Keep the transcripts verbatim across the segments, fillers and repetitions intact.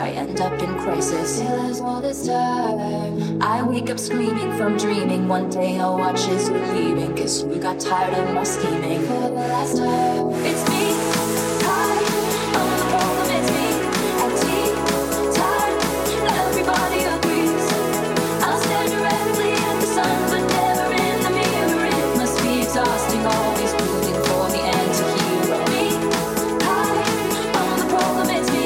I end up in crisis. Realize all this time I wake up screaming from dreaming. One day I'll watch as you're leaving, 'cause you got tired of my scheming. For the last time, it's me. I own the problem, it's me. At tea time, everybody agrees I'll stare directly at the sun, but never in the mirror. It must be exhausting, always rooting for the anti-hero. Me, I own the problem, it's me.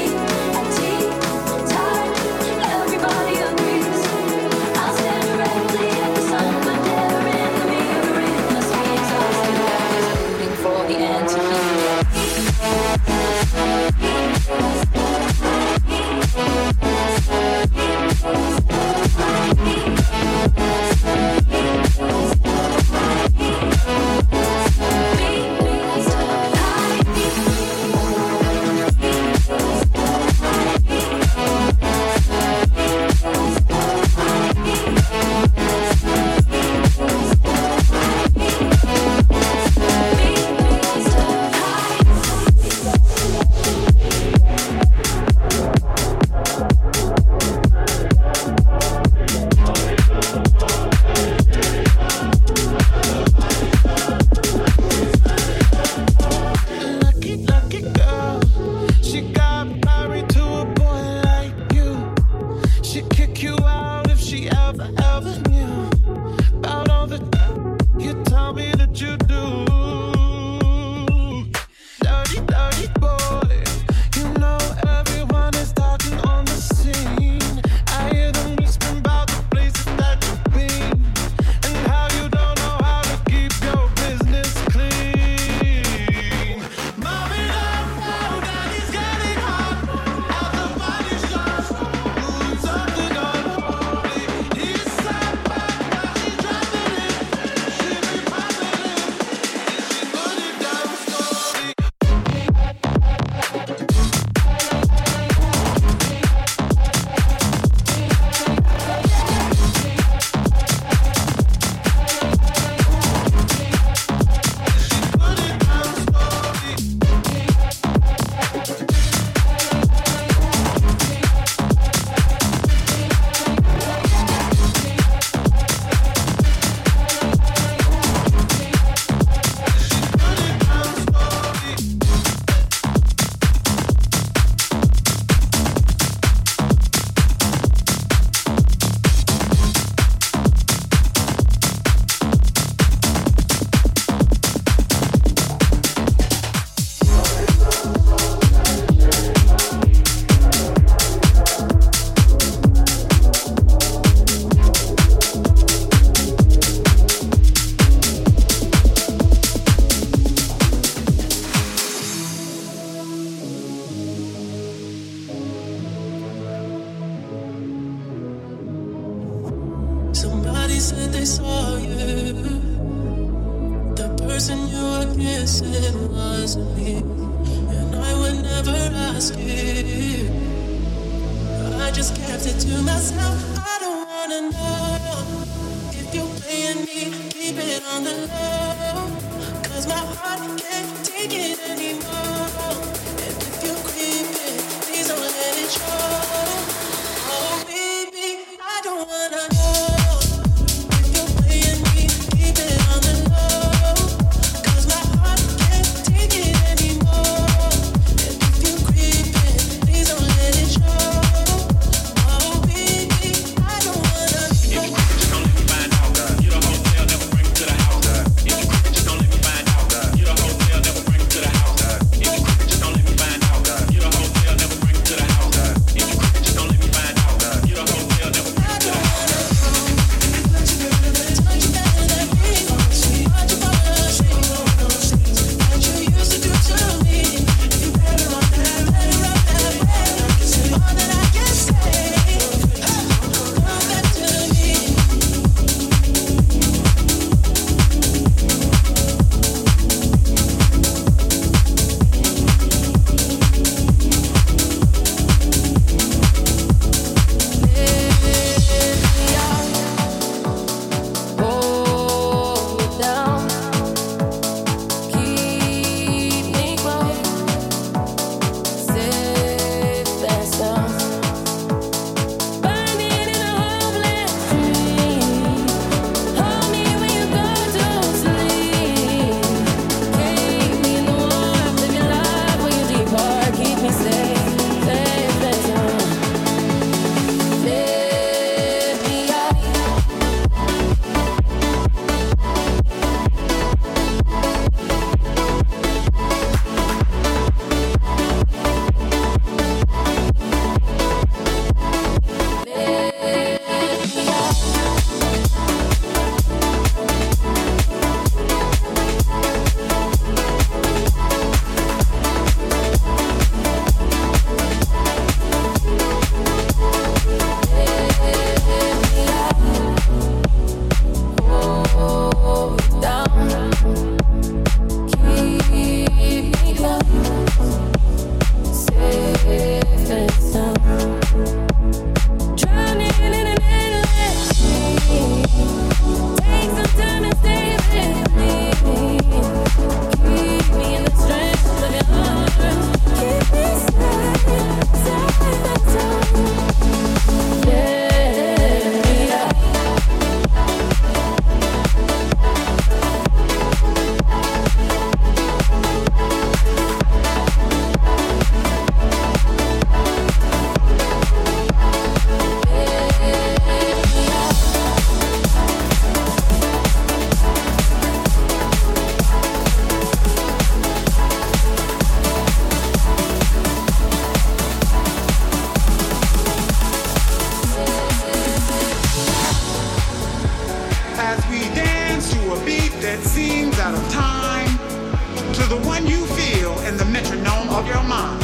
of your mind.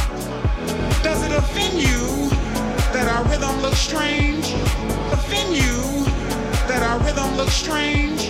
Does it offend you that our rhythm looks strange? Offend you that our rhythm looks strange?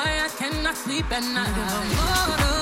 why I cannot sleep at night. I'm motivated.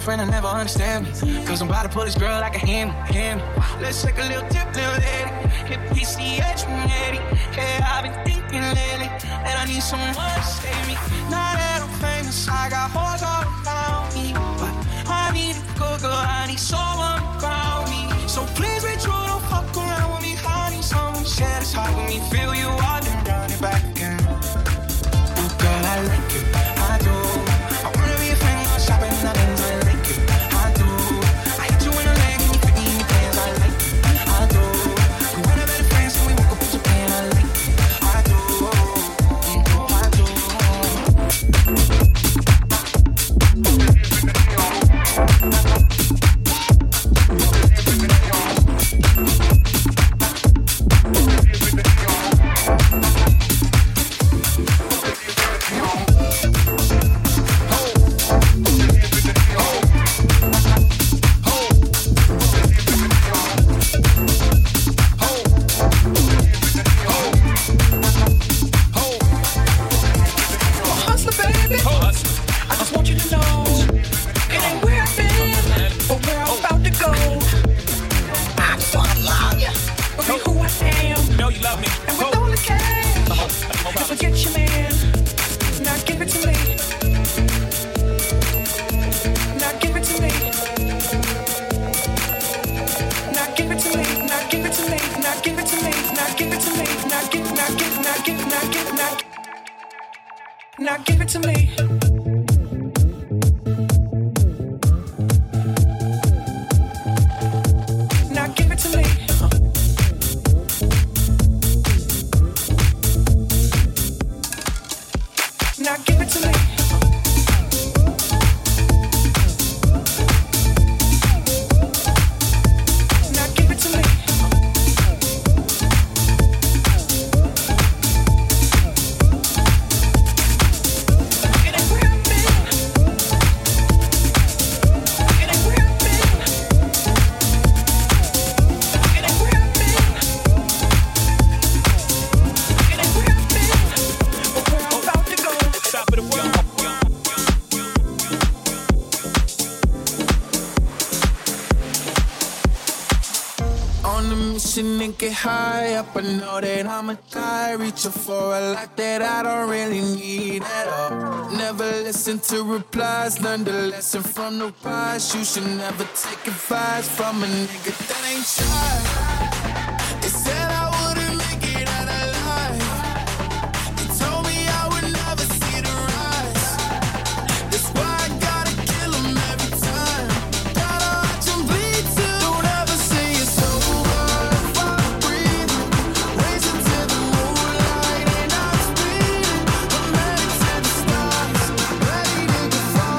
Friend, I never understand me, cause I'm about to pull this girl like a hand, hand. Let's take a little dip, little lady. Hit P C H from Eddie. Yeah, I've been thinking lately, and I need someone to save me. Now that I'm famous, I got hoes all around me, but I need a good girl, I need someone around me. So please be true, don't fuck around with me. I need someone share this heart with me. Feel you all and down and back again. Oh girl, I like you, I do. I wanna be a friend, go shopping, I've been doing. We're station and get high up. I know that I'ma die, reaching for a lot that I don't really need at all. Never listen to replies, learn the lesson from the wise. You should never take advice from a nigga that ain't shy. They said I wouldn't make it out alive. They told me I would never see the rise. That's why I gotta kill them every time. Gotta watch them bleed too. Don't ever say it's over if I breathe. Raise it to the moonlight and I'm speeding. I'm headed to the stars, ready to fall. It's the one. Yeah.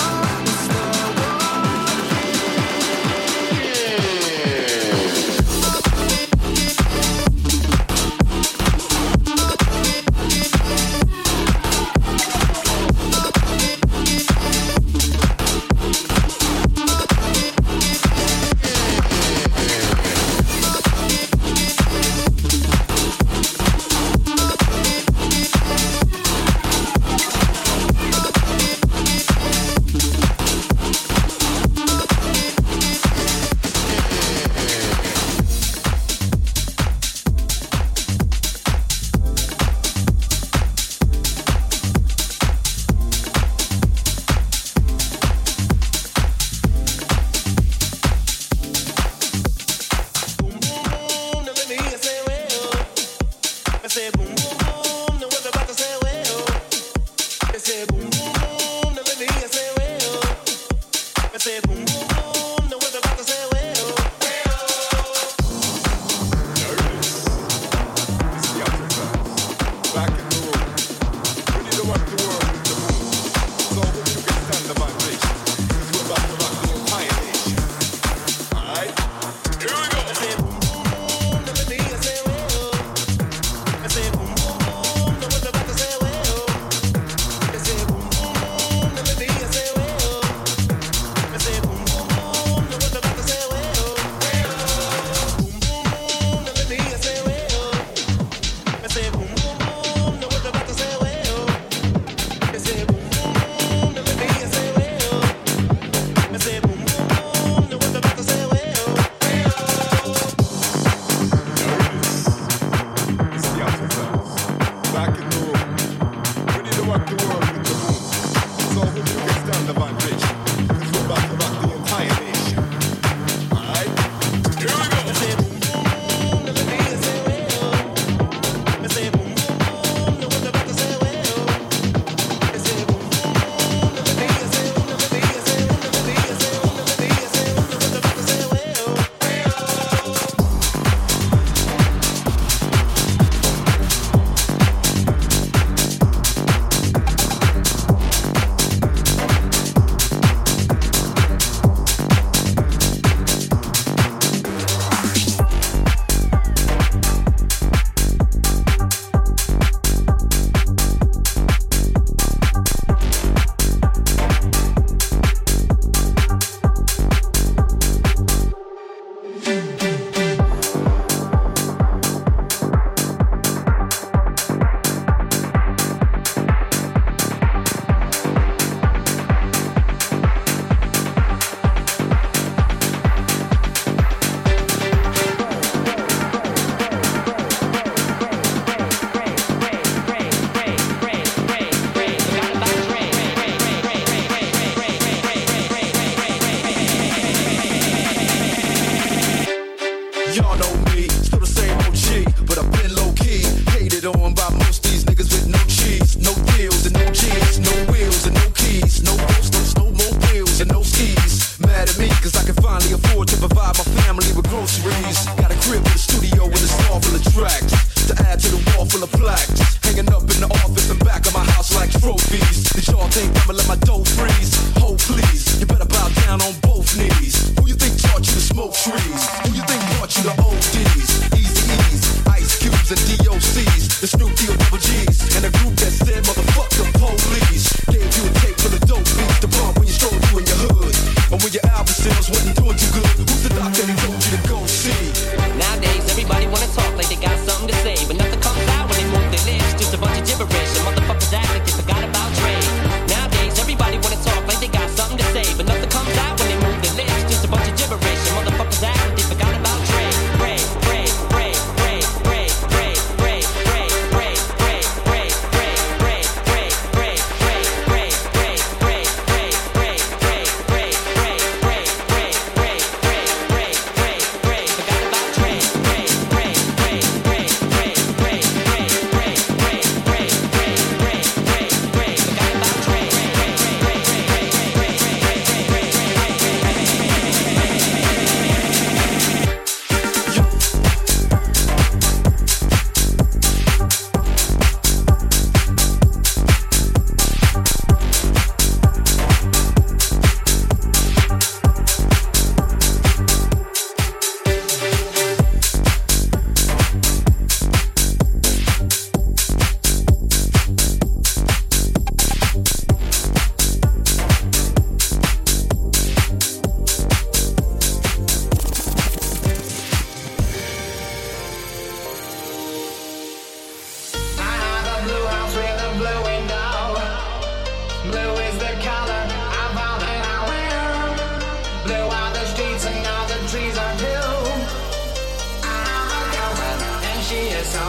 Break, break, break.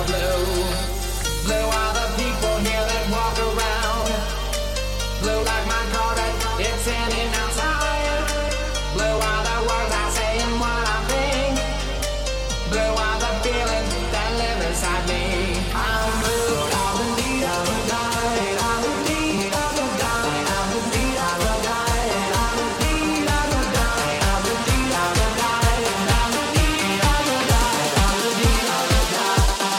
blue. Blue are the people here that walk around. Blue like my car that it's in and outside. Blue are the words I say and what I think. Blue are the feelings that live inside me. I'm blue. I'm the need of a guy. I'm the need of a guy. I'm the need of a guy. I'm the need of a guy. I'm the need of a guy. I'm the need of a guy. I'm the need of a guy. I'm the need of a guy.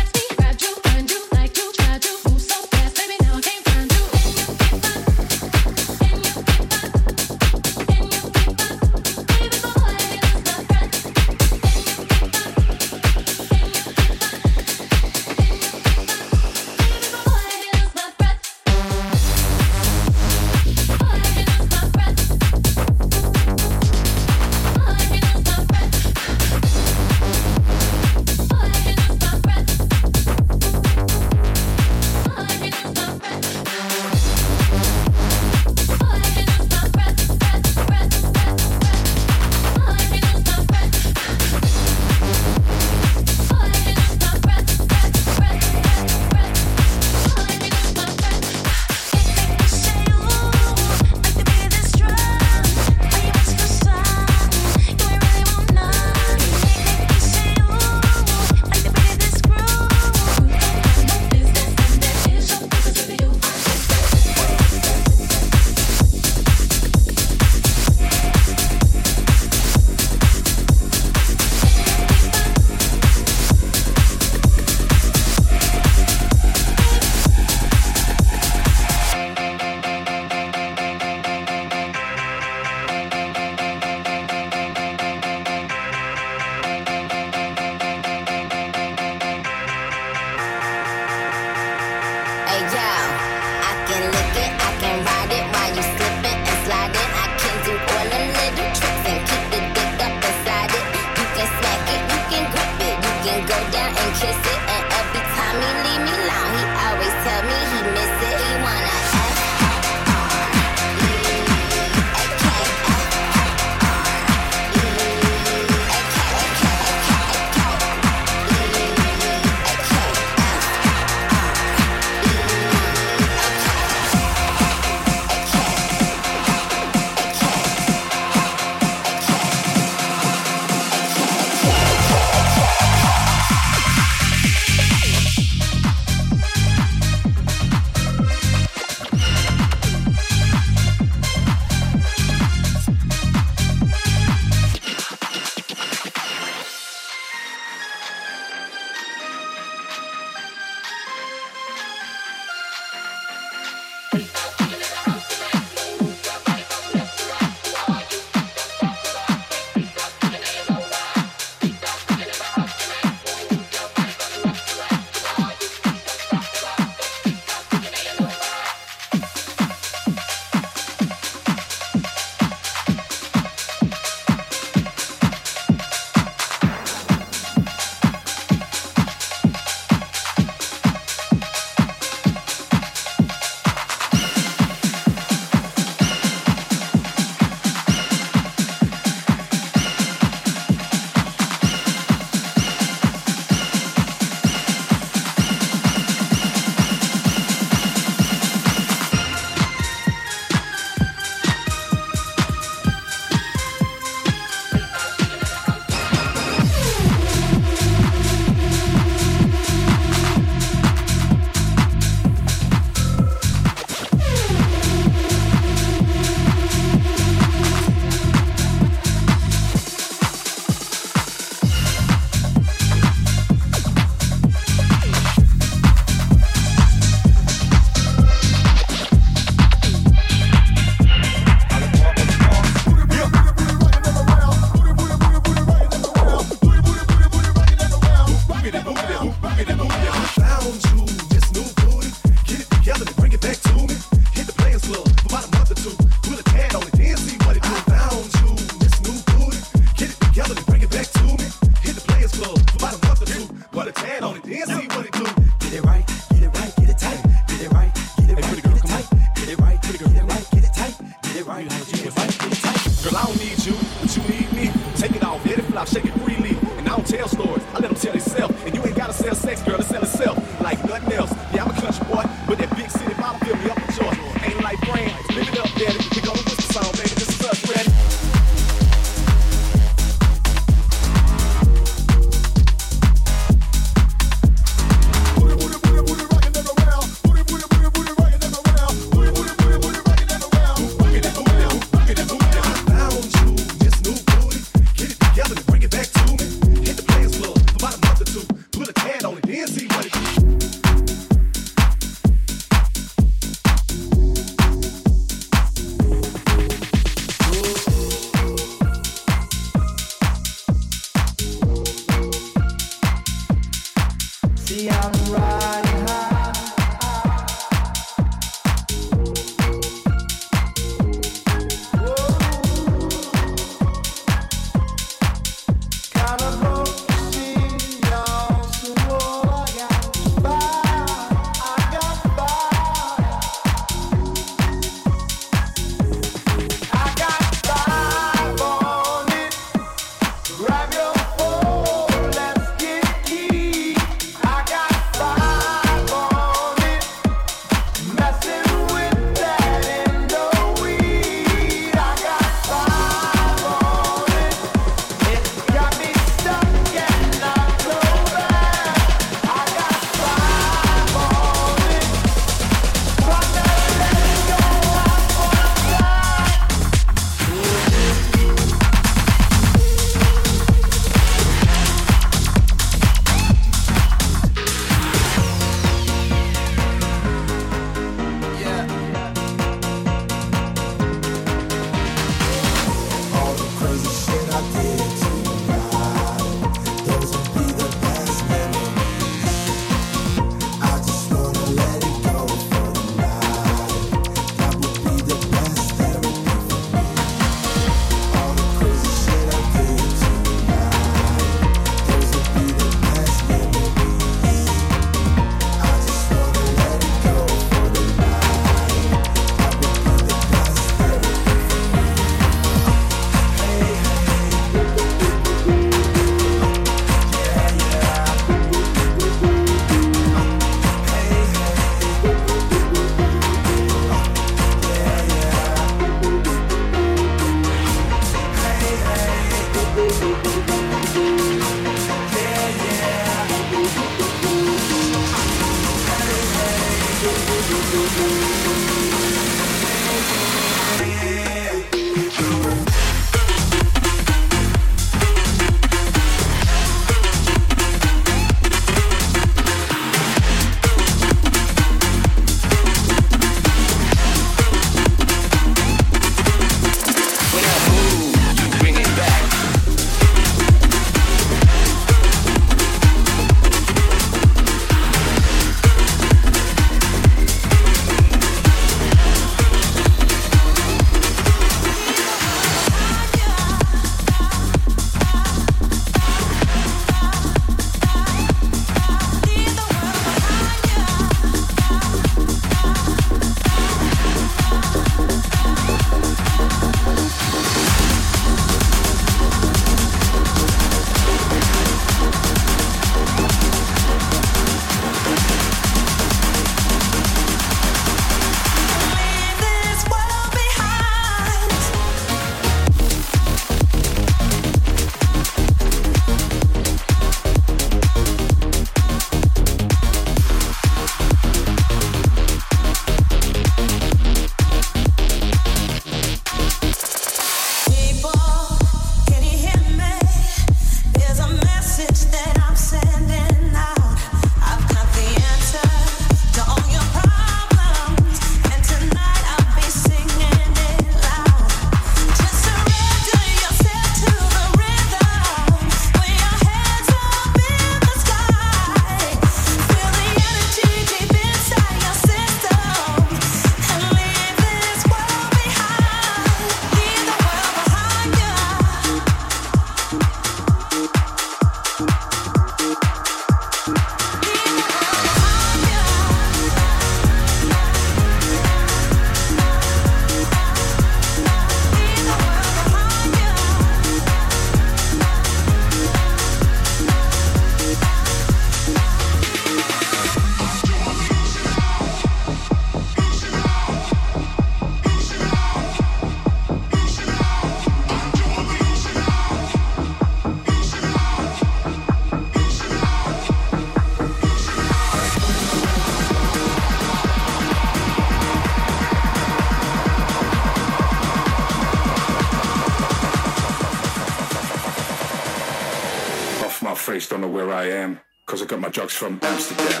place don't know where I am, cause I got my drugs from Amsterdam.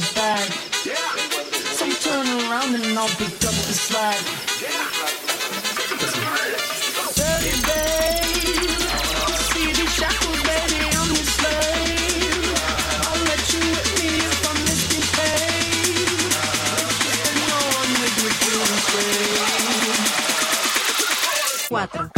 your bag. So you turn around and I'll pick up the slack. Dirty babe, see the shackle baby, I'm your slave. I'll let you with me if I'm missing pain. And no one with me can explain. Cuatro.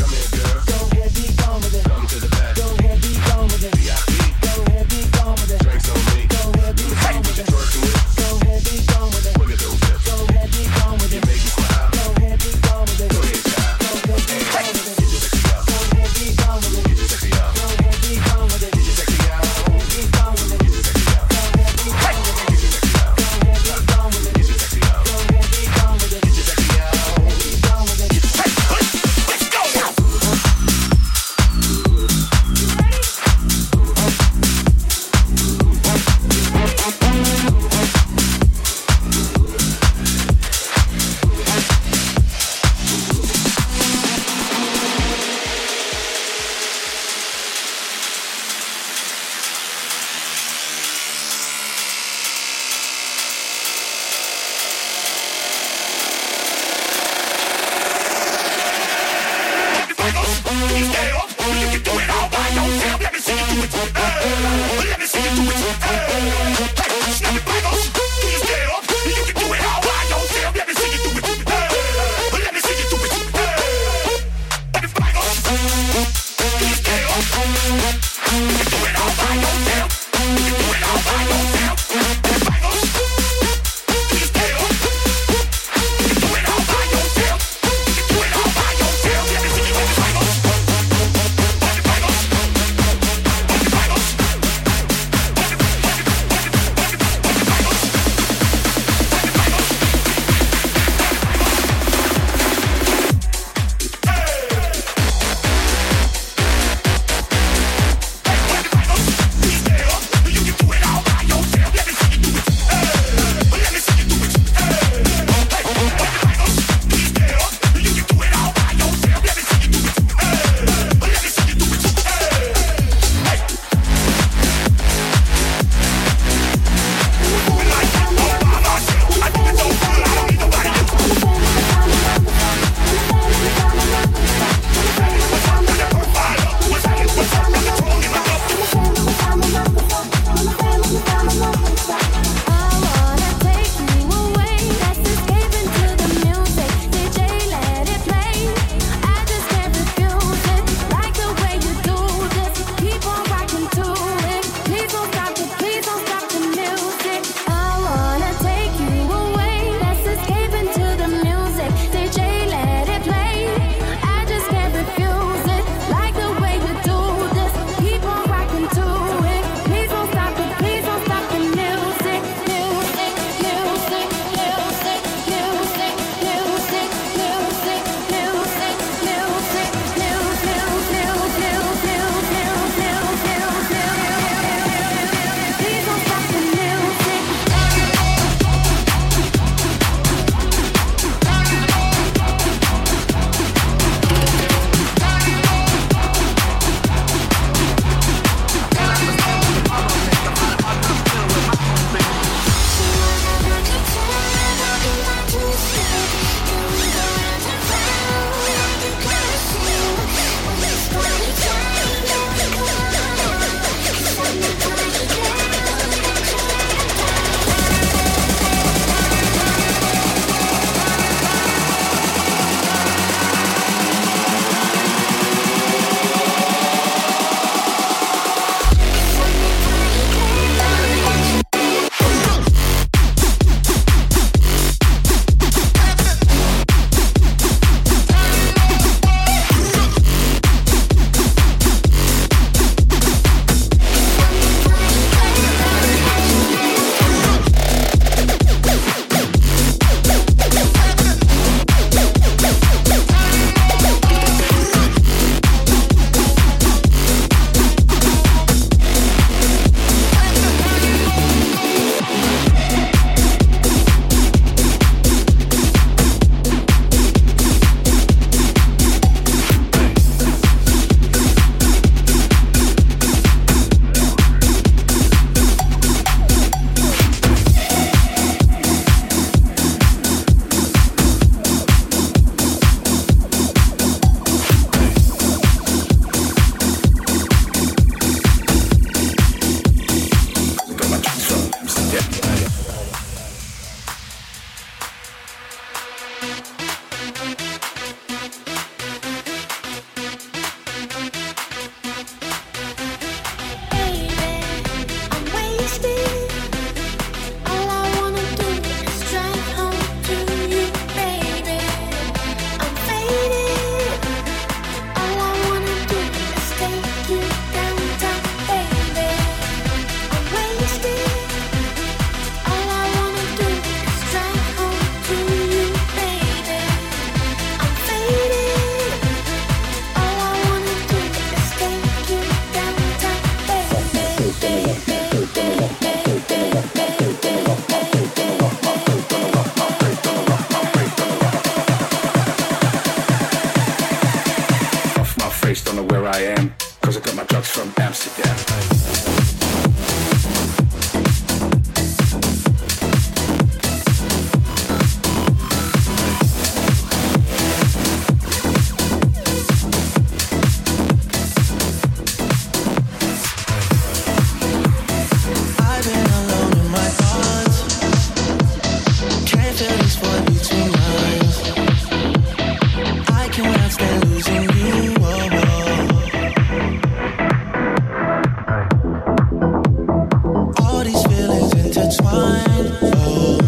low,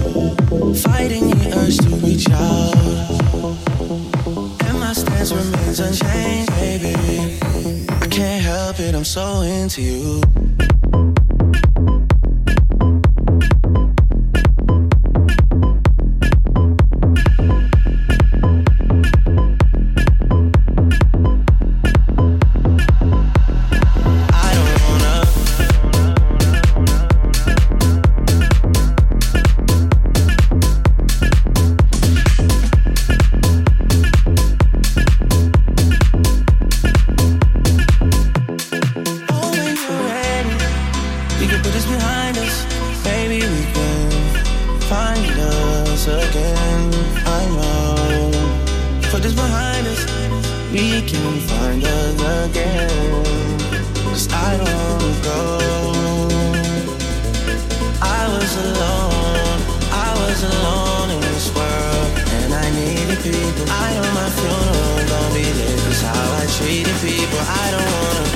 fighting the urge to reach out, and my stance remains unchanged, baby. I can't help it, I'm so into you. I don't wanna